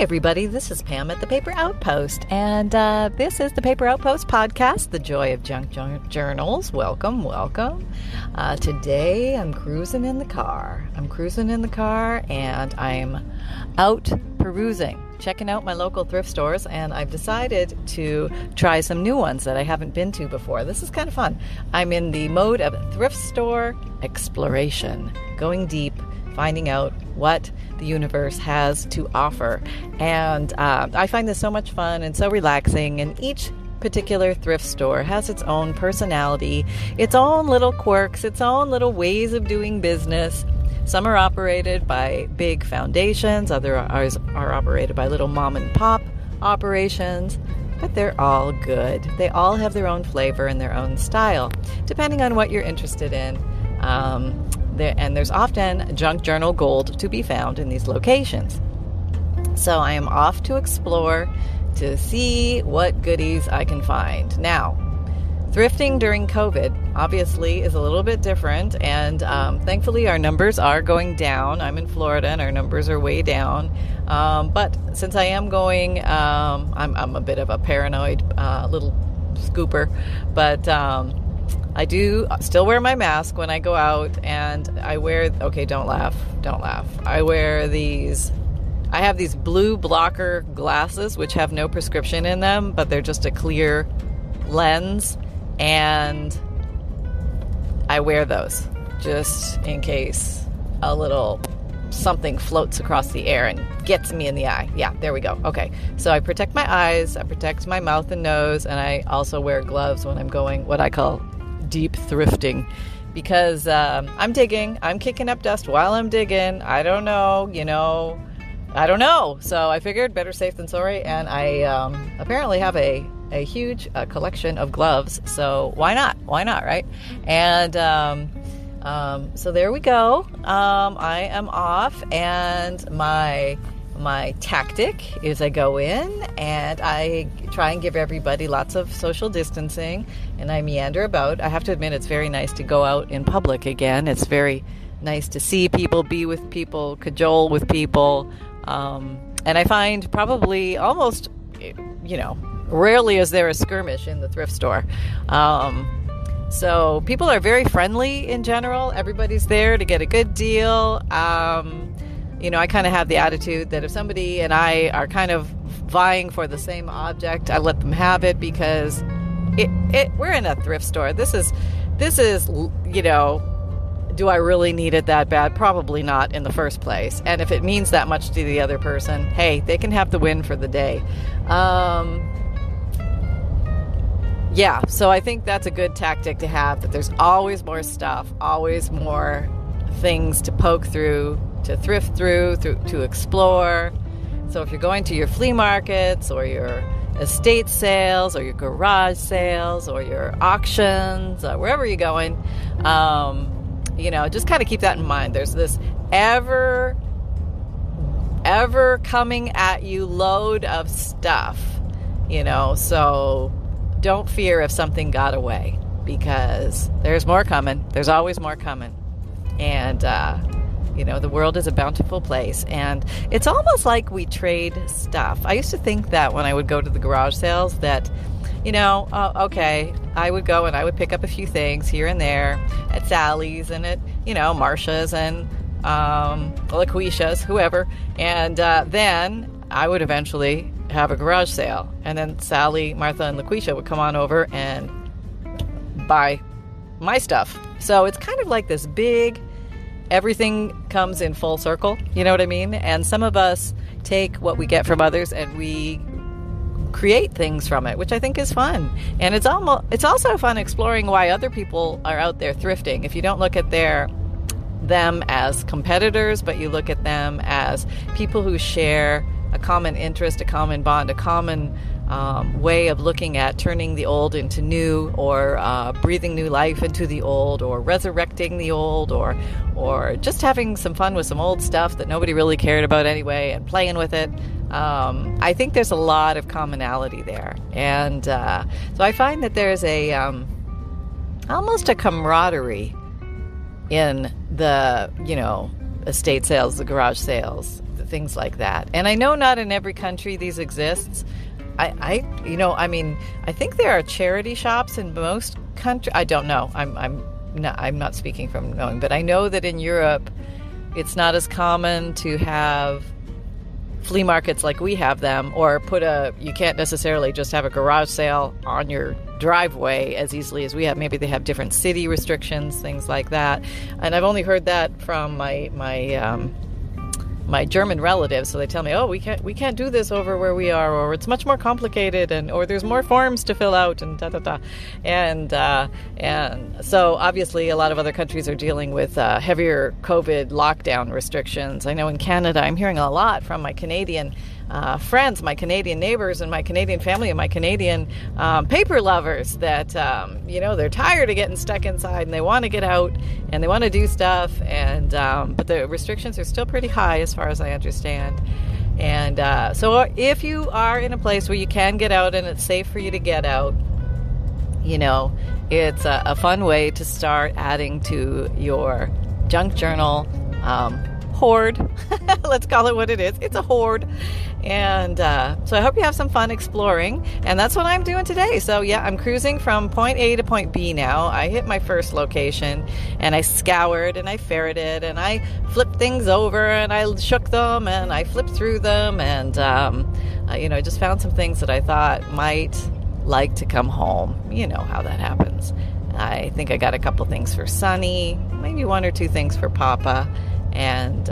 Hi, everybody. This is Pam at The Paper Outpost, and this is The Paper Outpost podcast, The Joy of Junk Journals. Welcome, welcome. Today, I'm cruising in the car. And I'm out perusing, checking out my local thrift stores, and I've decided to try some new ones that I haven't been to before. This is kind of fun. I'm in the mode of thrift store exploration, going deep, finding out what the universe has to offer. And I find this so much fun and so relaxing. And each particular thrift store has its own personality, its own little quirks, its own little ways of doing business. Some are operated by big foundations, others are operated by little mom and pop operations. But they're all good. They all have their own flavor and their own style, depending on what you're interested in. And there's often junk journal gold to be found in these locations. So I am off to explore to see what goodies I can find. Now, thrifting during COVID obviously is a little bit different, and thankfully our numbers are going down. I'm in Florida and our numbers are way down. But since I am going, I'm a bit of a paranoid little scooper, but I do still wear my mask when I go out, and I wear, okay, don't laugh. I have these blue blocker glasses, which have no prescription in them, but they're just a clear lens, and I wear those just in case a little something floats across the air and gets me in the eye. Yeah, there we go. Okay. So I protect my eyes, I protect my mouth and nose, and I also wear gloves when I'm going what I call deep thrifting, because I'm kicking up dust while I'm digging. I don't know. So I figured better safe than sorry. And I apparently have a huge collection of gloves. So why not? Right. And so there we go. I am off, and my tactic is I go in and I try and give everybody lots of social distancing, and I meander about. I have to admit, it's very nice to go out in public again. It's very nice to see people, be with people, cajole with people. And I find probably almost, rarely is there a skirmish in the thrift store. So people are very friendly in general. Everybody's there to get a good deal. I kind of have the attitude that if somebody and I are kind of vying for the same object, I let them have it, because we're in a thrift store. This is, do I really need it that bad? Probably not in the first place. And if it means that much to the other person, hey, they can have the win for the day. Yeah, so I think that's a good tactic to have, that there's always more stuff, always more things to poke through, to thrift through, to explore. So if you're going to your flea markets or your estate sales or your garage sales or your auctions, or wherever you're going, just kind of keep that in mind. There's this ever coming at you load of stuff, so don't fear if something got away, because there's more coming. There's always more coming. And, the world is a bountiful place, and it's almost like we trade stuff. I used to think that when I would go to the garage sales that, I would go and I would pick up a few things here and there at Sally's and at, Marsha's and LaQuisha's, whoever. And then I would eventually have a garage sale. And then Sally, Martha, and LaQuisha would come on over and buy my stuff. So it's kind of like this big, everything comes in full circle, you know what I mean? And some of us take what we get from others and we create things from it, which I think is fun. And it's also fun exploring why other people are out there thrifting. If you don't look at them as competitors, but you look at them as people who share a common interest, a common bond, a common way of looking at turning the old into new, or breathing new life into the old, or resurrecting the old, or just having some fun with some old stuff that nobody really cared about anyway and playing with it. I think there's a lot of commonality there. And so I find that there's a almost a camaraderie in the estate sales, the garage sales, things like that. And I know not in every country these exist. I think there are charity shops in most countries. I don't know. I'm not speaking from knowing, but I know that in Europe, it's not as common to have flea markets like we have them, or you can't necessarily just have a garage sale on your driveway as easily as we have. Maybe they have different city restrictions, things like that. And I've only heard that from my German relatives. So they tell me, oh, we can't do this over where we are, or it's much more complicated, and or there's more forms to fill out, and and so obviously a lot of other countries are dealing with heavier COVID lockdown restrictions. I know in Canada, I'm hearing a lot from my Canadian friends, my Canadian neighbors, and my Canadian family, and my Canadian paper lovers that they're tired of getting stuck inside, and they want to get out, and they want to do stuff, and but the restrictions are still pretty high as far as I understand. And so if you are in a place where you can get out and it's safe for you to get out, it's a fun way to start adding to your junk journal hoard. Let's call it what it is. It's a hoard. And so I hope you have some fun exploring. And that's what I'm doing today. So yeah, I'm cruising from point A to point B now. I hit my first location, and I scoured, and I ferreted, and I flipped things over, and I shook them, and I flipped through them. And, I just found some things that I thought might like to come home. You know how that happens. I think I got a couple things for Sunny, maybe one or two things for Papa. And,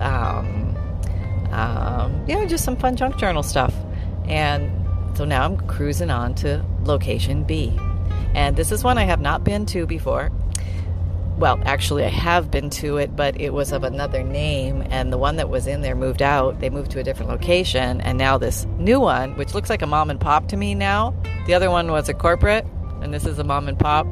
just some fun junk journal stuff. And so now I'm cruising on to location B. And this is one I have not been to before. Well, actually, I have been to it, but it was of another name. And the one that was in there moved out. They moved to a different location. And now this new one, which looks like a mom and pop to me now. The other one was a corporate, and this is a mom and pop.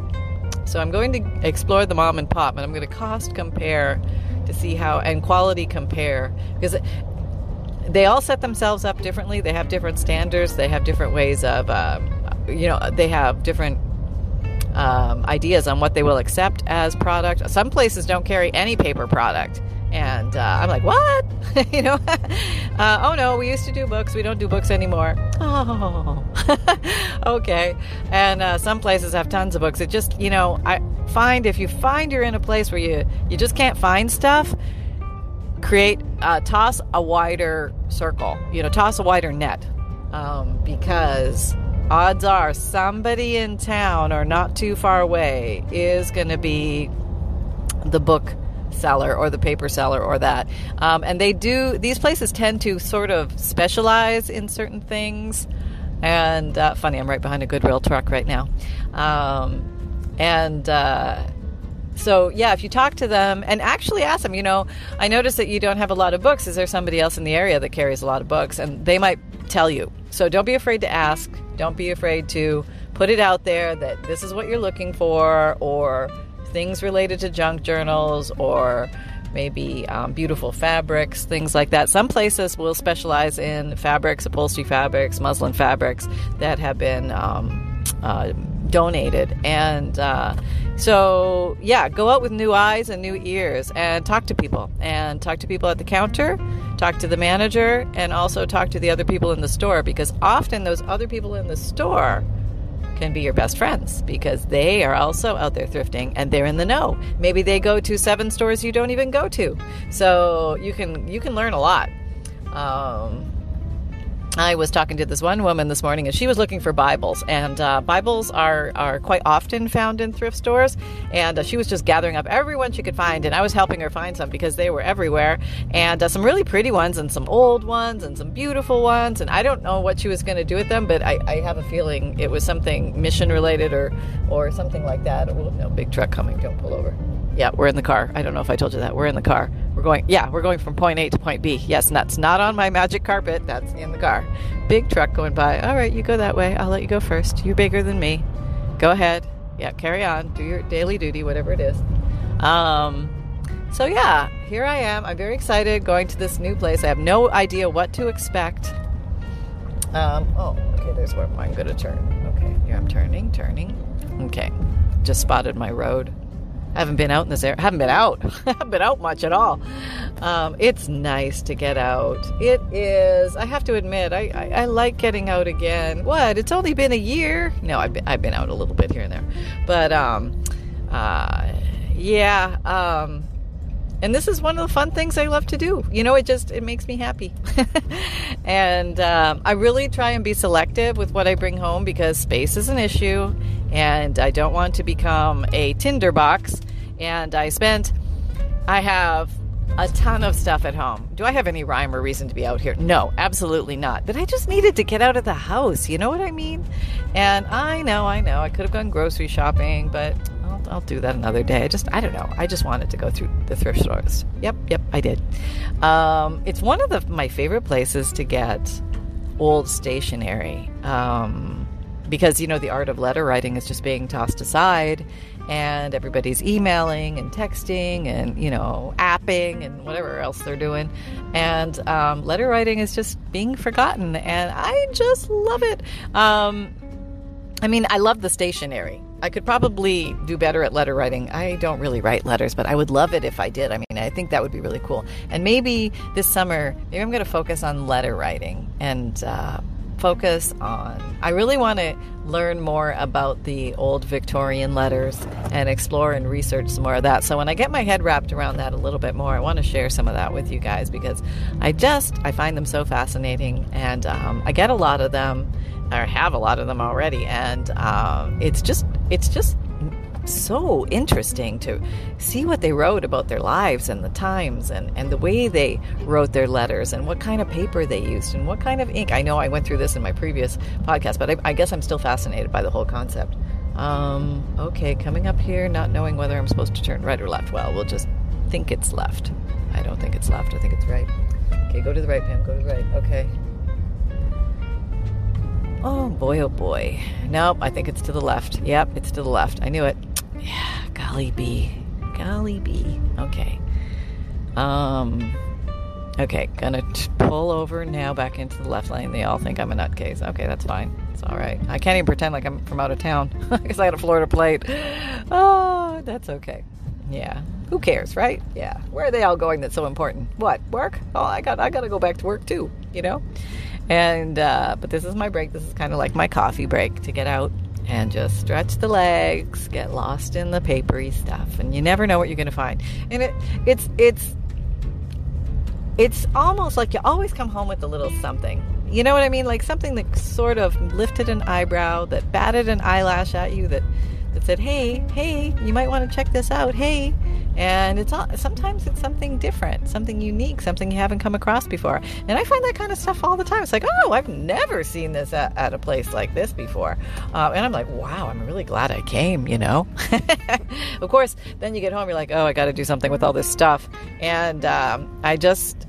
So I'm going to explore the mom and pop, and I'm going to cost compare to see how, and quality compare, because they all set themselves up differently. They have different standards. They have different ways of, they have different ideas on what they will accept as product. Some places don't carry any paper product. And I'm like, what? Oh no, we used to do books. We don't do books anymore. Oh, okay. And some places have tons of books. It just, I find if you find you're in a place where you just can't find stuff, toss a wider circle, toss a wider net, because odds are somebody in town or not too far away is going to be the book seller or the paper seller or that. And these places tend to sort of specialize in certain things. And funny, I'm right behind a Goodwill truck right now. So yeah, if you talk to them and actually ask them, I noticed that you don't have a lot of books. Is there somebody else in the area that carries a lot of books? And they might tell you. So don't be afraid to ask. Don't be afraid to put it out there that this is what you're looking for, or things related to junk journals, or maybe beautiful fabrics, things like that. Some places will specialize in fabrics, upholstery fabrics, muslin fabrics that have been donated. And so, yeah, go out with new eyes and new ears and talk to people. And talk to people at the counter, talk to the manager, and also talk to the other people in the store, because often those other people in the store can be your best friends, because they are also out there thrifting and they're in the know. Maybe they go to 7 stores you don't even go to. So you can learn a lot. I was talking to this one woman this morning, and she was looking for Bibles, and Bibles are quite often found in thrift stores, and she was just gathering up everyone she could find, and I was helping her find some because they were everywhere, and some really pretty ones, and some old ones, and some beautiful ones, and I don't know what she was going to do with them, but I have a feeling it was something mission-related or something like that. Oh, no, big truck coming, don't pull over. Yeah, we're in the car. I don't know if I told you that. We're in the car. We're going from point A to point B. Yes, and that's not on my magic carpet. That's in the car. Big truck going by. All right, you go that way. I'll let you go first. You're bigger than me. Go ahead. Yeah, carry on. Do your daily duty, whatever it is. So yeah, here I am. I'm very excited going to this new place. I have no idea what to expect. Okay, there's where I'm going to turn. Okay, here I'm turning. Okay, just spotted my road. I haven't been out in this area. I haven't been out. I haven't been out much at all. It's nice to get out. It is. I have to admit, I like getting out again. What? It's only been a year. No, I've been out a little bit here and there. But, yeah. And this is one of the fun things I love to do. You know, it makes me happy. And I really try and be selective with what I bring home because space is an issue. And I don't want to become a tinderbox. And I have a ton of stuff at home. Do I have any rhyme or reason to be out here? No, absolutely not. But I just needed to get out of the house. You know what I mean? And I know. I could have gone grocery shopping, but I'll do that another day. I don't know. I just wanted to go through the thrift stores. Yep, I did. It's one of my favorite places to get old stationery. Because, you know, the art of letter writing is just being tossed aside, and everybody's emailing and texting and, you know, apping and whatever else they're doing. And letter writing is just being forgotten, and I just love it. I mean, I love the stationery. I could probably do better at letter writing. I don't really write letters, but I would love it if I did. I mean, I think that would be really cool. And maybe this summer, I'm going to focus on letter writing and I really want to learn more about the old Victorian letters and explore and research some more of that. So when I get my head wrapped around that a little bit more, I want to share some of that with you guys because I find them so fascinating, and I get a lot of them, or have a lot of them already, and it's just so interesting to see what they wrote about their lives and the times and the way they wrote their letters and what kind of paper they used and what kind of ink. I know I went through this in my previous podcast, but I guess I'm still fascinated by the whole concept. Okay, coming up here, not knowing whether I'm supposed to turn right or left. Well, we'll just think it's left. I don't think it's left. I think it's right. Okay, go to the right, Pam. Go to the right. Okay. Oh, boy, oh, boy. Nope, I think it's to the left. Yep, it's to the left. I knew it. Yeah, golly bee. Okay. Okay, gonna pull over now back into the left lane. They all think I'm a nutcase. Okay, that's fine. It's all right. I can't even pretend like I'm from out of town because I had a Florida plate. Oh, that's okay. Yeah. Who cares, right? Yeah. Where are they all going that's so important? What? Work? Oh, I gotta go back to work too, you know? And, but this is my break. This is kind of like my coffee break to get out and just stretch the legs, get lost in the papery stuff. And you never know what you're going to find. And it's almost like you always come home with a little something. You know what I mean? Like something that sort of lifted an eyebrow, that batted an eyelash at you, that said, hey, you might want to check this out. Hey. And sometimes it's something different, something unique, something you haven't come across before. And I find that kind of stuff all the time. It's like, oh, I've never seen this at a place like this before. And I'm like, wow, I'm really glad I came, you know. Of course, then you get home, you're like, oh, I got to do something with all this stuff. And I just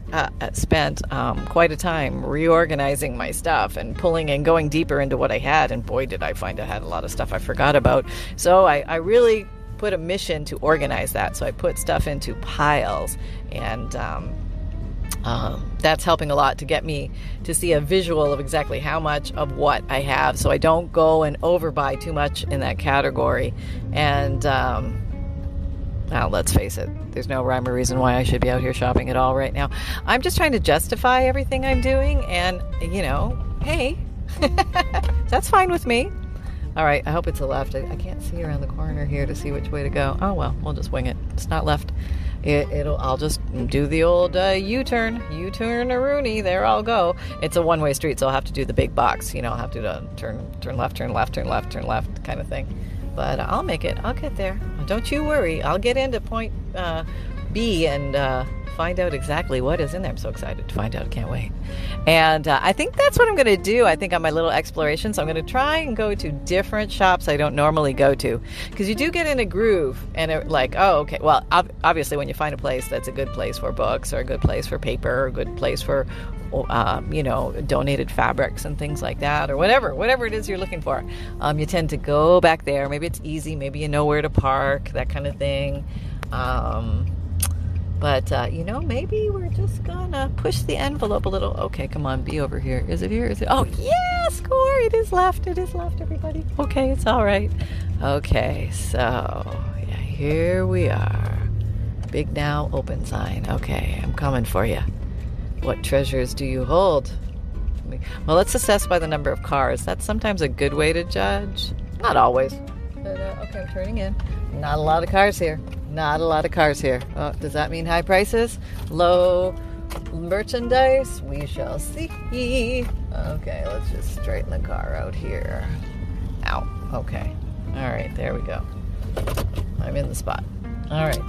spent quite a time reorganizing my stuff and pulling and going deeper into what I had. And boy, did I find I had a lot of stuff I forgot about. So I really put a mission to organize that. So I put stuff into piles, and that's helping a lot to get me to see a visual of exactly how much of what I have, so I don't go and overbuy too much in that category. And well, let's face it, there's no rhyme or reason why I should be out here shopping at all right now. I'm just trying to justify everything I'm doing, and you know, hey, that's fine with me. All right, I hope it's a left. I can't see around the corner here to see which way to go. Oh, well, we'll just wing it. It's not left. I'll just do the old U-turn. U-turn-a-rooney. There I'll go. It's a one-way street, so I'll have to do the big box. You know, I'll have to turn left kind of thing. But I'll make it. I'll get there. Don't you worry. I'll get into point B and find out exactly what is in there. I'm so excited to find out. Can't wait. And I think that's what I'm going to do. I think on my little exploration, so I'm going to try and go to different shops I don't normally go to, because you do get in a groove and it, like, oh, okay. Well, obviously when you find a place that's a good place for books or a good place for paper or a good place for, you know, donated fabrics and things like that, or whatever it is you're looking for, you tend to go back there. Maybe it's easy. Maybe you know where to park, that kind of thing. But, you know, maybe we're just gonna push the envelope a little. Okay, come on, be over here. Is it here? Is it? Oh, yeah, score! It is left, everybody. Okay, it's all right. Okay, so, yeah. Here we are. Big now, open sign. Okay, I'm coming for you. What treasures do you hold? Well, let's assess by the number of cars. That's sometimes a good way to judge. Not always. But, okay, I'm turning in. Not a lot of cars here. Not a lot of cars here. Oh, does that mean high prices? Low merchandise? We shall see. Okay, let's just straighten the car out here. Ow. Okay. All right, there we go. I'm in the spot. All right.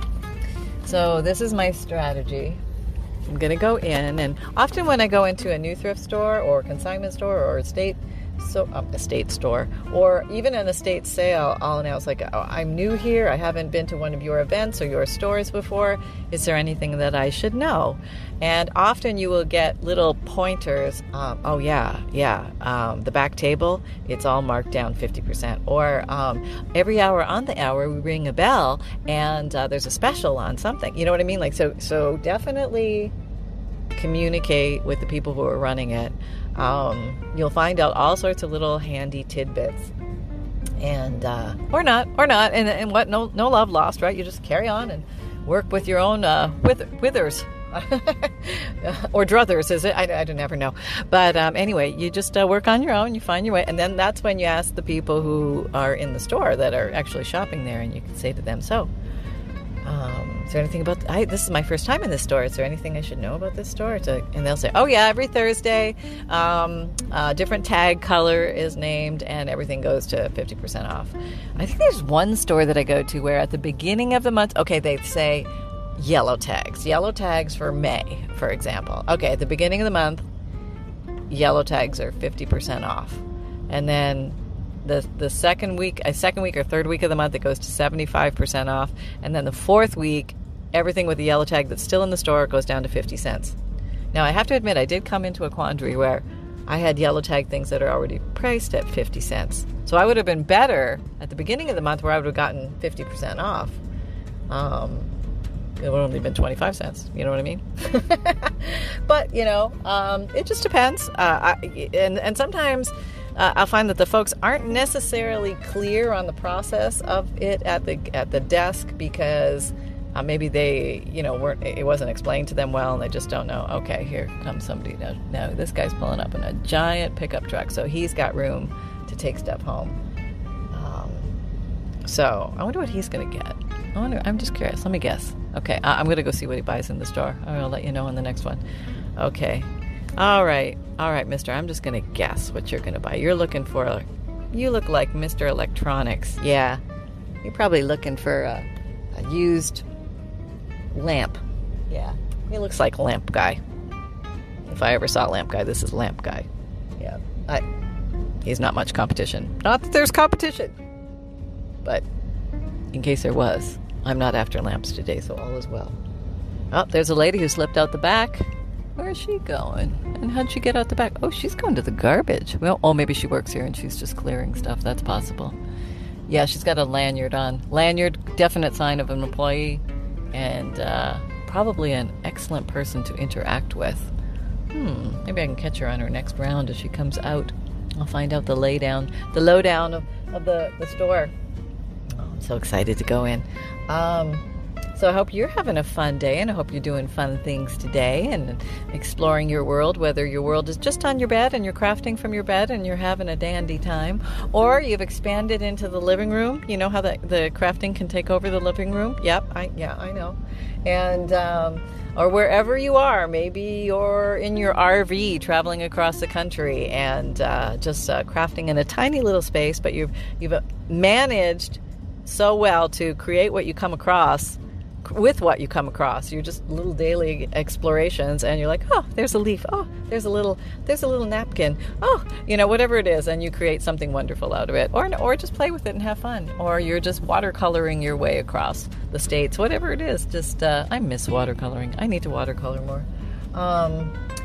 So this is my strategy. I'm going to go in, and often when I go into a new thrift store or consignment store or estate store or even an estate sale, I'll announce like, oh, I'm new here. I haven't been to one of your events or your stores before. Is there anything that I should know? And often you will get little pointers. The back table, it's all marked down 50%. Or every hour on the hour, we ring a bell and there's a special on something. You know what I mean? Like, so definitely communicate with the people who are running it. You'll find out all sorts of little handy tidbits, and or not, and what? No love lost, right? You just carry on and work with your own withers or druthers, is it? I don't ever know. But anyway, you just work on your own. You find your way, and then that's when you ask the people who are in the store that are actually shopping there, and you can say to them, so. Is there anything about... this is my first time in this store. Is there anything I should know about this store? And they'll say, oh, yeah, every Thursday, different tag color is named and everything goes to 50% off. I think there's one store that I go to where at the beginning of the month... Okay, they say yellow tags for May, for example. Okay, at the beginning of the month, yellow tags are 50% off. And then... The second week or third week of the month, it goes to 75% off. And then the fourth week, everything with the yellow tag that's still in the store goes down to 50 cents. Now, I have to admit, I did come into a quandary where I had yellow tag things that are already priced at 50 cents. So I would have been better at the beginning of the month where I would have gotten 50% off. It would only have been 25 cents. You know what I mean? But, it just depends. And sometimes... I'll find that the folks aren't necessarily clear on the process of it at the desk because maybe they, it wasn't explained to them well and they just don't know. Okay, here comes somebody. No, this guy's pulling up in a giant pickup truck, so he's got room to take stuff home. So I wonder what he's going to get. I'm just curious. Let me guess. Okay, I'm going to go see what he buys in the store. I'll let you know on the next one. Okay. All right, mister, I'm just going to guess what you're going to buy. You look like Mr. Electronics. Yeah, you're probably looking for a used lamp. Yeah, he looks like lamp guy. If I ever saw lamp guy, this is lamp guy. Yeah, he's not much competition. Not that there's competition, but in case there was, I'm not after lamps today, so all is well. Oh, there's a lady who slipped out the back. Where is she going? And how'd she get out the back? Oh, she's going to the garbage. Well, maybe she works here and she's just clearing stuff. That's possible. Yeah, she's got a lanyard on. Lanyard, definite sign of an employee. And probably an excellent person to interact with. Maybe I can catch her on her next round as she comes out. I'll find out the lowdown of the store. Oh, I'm so excited to go in. So I hope you're having a fun day, and I hope you're doing fun things today and exploring your world, whether your world is just on your bed and you're crafting from your bed and you're having a dandy time, or you've expanded into the living room. You know how the crafting can take over the living room? Yep, I know. And or wherever you are, maybe you're in your RV traveling across the country and just crafting in a tiny little space, but you've managed so well to create what you come across. With what you come across, you're just little daily explorations, and you're like, oh, there's a leaf, oh, there's a little napkin, oh, whatever it is, and you create something wonderful out of it, or just play with it and have fun, or you're just watercoloring your way across the states, whatever it is. Just I miss watercoloring. I need to watercolor more.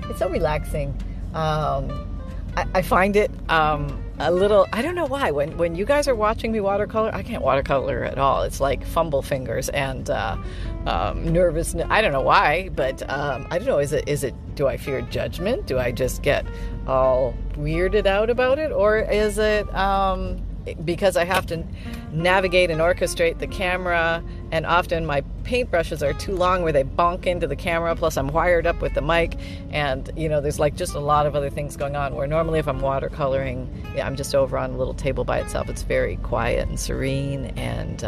It's so relaxing. I find it a little, I don't know why, when you guys are watching me watercolor, I can't watercolor at all. It's like fumble fingers and nervousness. I don't know why, but I don't know, is it, do I fear judgment? Do I just get all weirded out about it? Or is it because I have to navigate and orchestrate the camera, and often my paintbrushes are too long where they bonk into the camera, plus I'm wired up with the mic, and there's just a lot of other things going on, where normally if I'm watercoloring, I'm just over on a little table by itself. It's very quiet and serene, and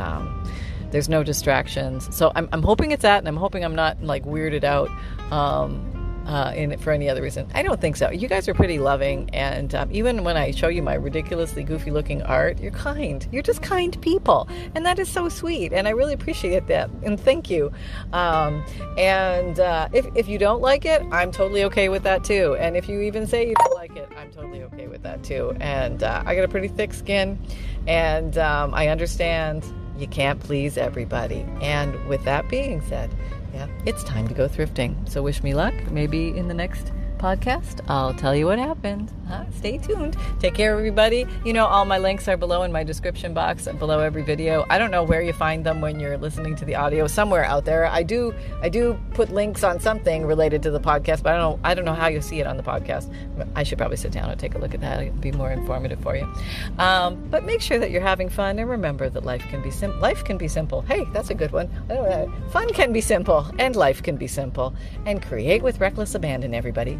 there's no distractions. So I'm hoping it's that, and I'm hoping I'm not weirded out in it for any other reason. I don't think so. You guys are pretty loving, and even when I show you my ridiculously goofy looking art, you're kind. You're just kind people, and that is so sweet, and I really appreciate that, and thank you. If you don't like it, I'm totally okay with that too, and if you even say you don't like it, I'm totally okay with that too, and I got a pretty thick skin, and I understand you can't please everybody. And with that being said, yeah, it's time to go thrifting. So wish me luck. Maybe in the next podcast, I'll tell you what happened. Stay tuned. Take care, everybody. All my links are below in my description box and below every video. I don't know where you find them when you're listening to the audio. Somewhere out there, I do put links on something related to the podcast, but I don't know how you see it on the podcast. I should probably sit down and take a look at that. It'd be more informative for you. But make sure that you're having fun, and remember that life can be simple. Hey, that's a good one. Fun can be simple, and life can be simple, and create with reckless abandon, everybody.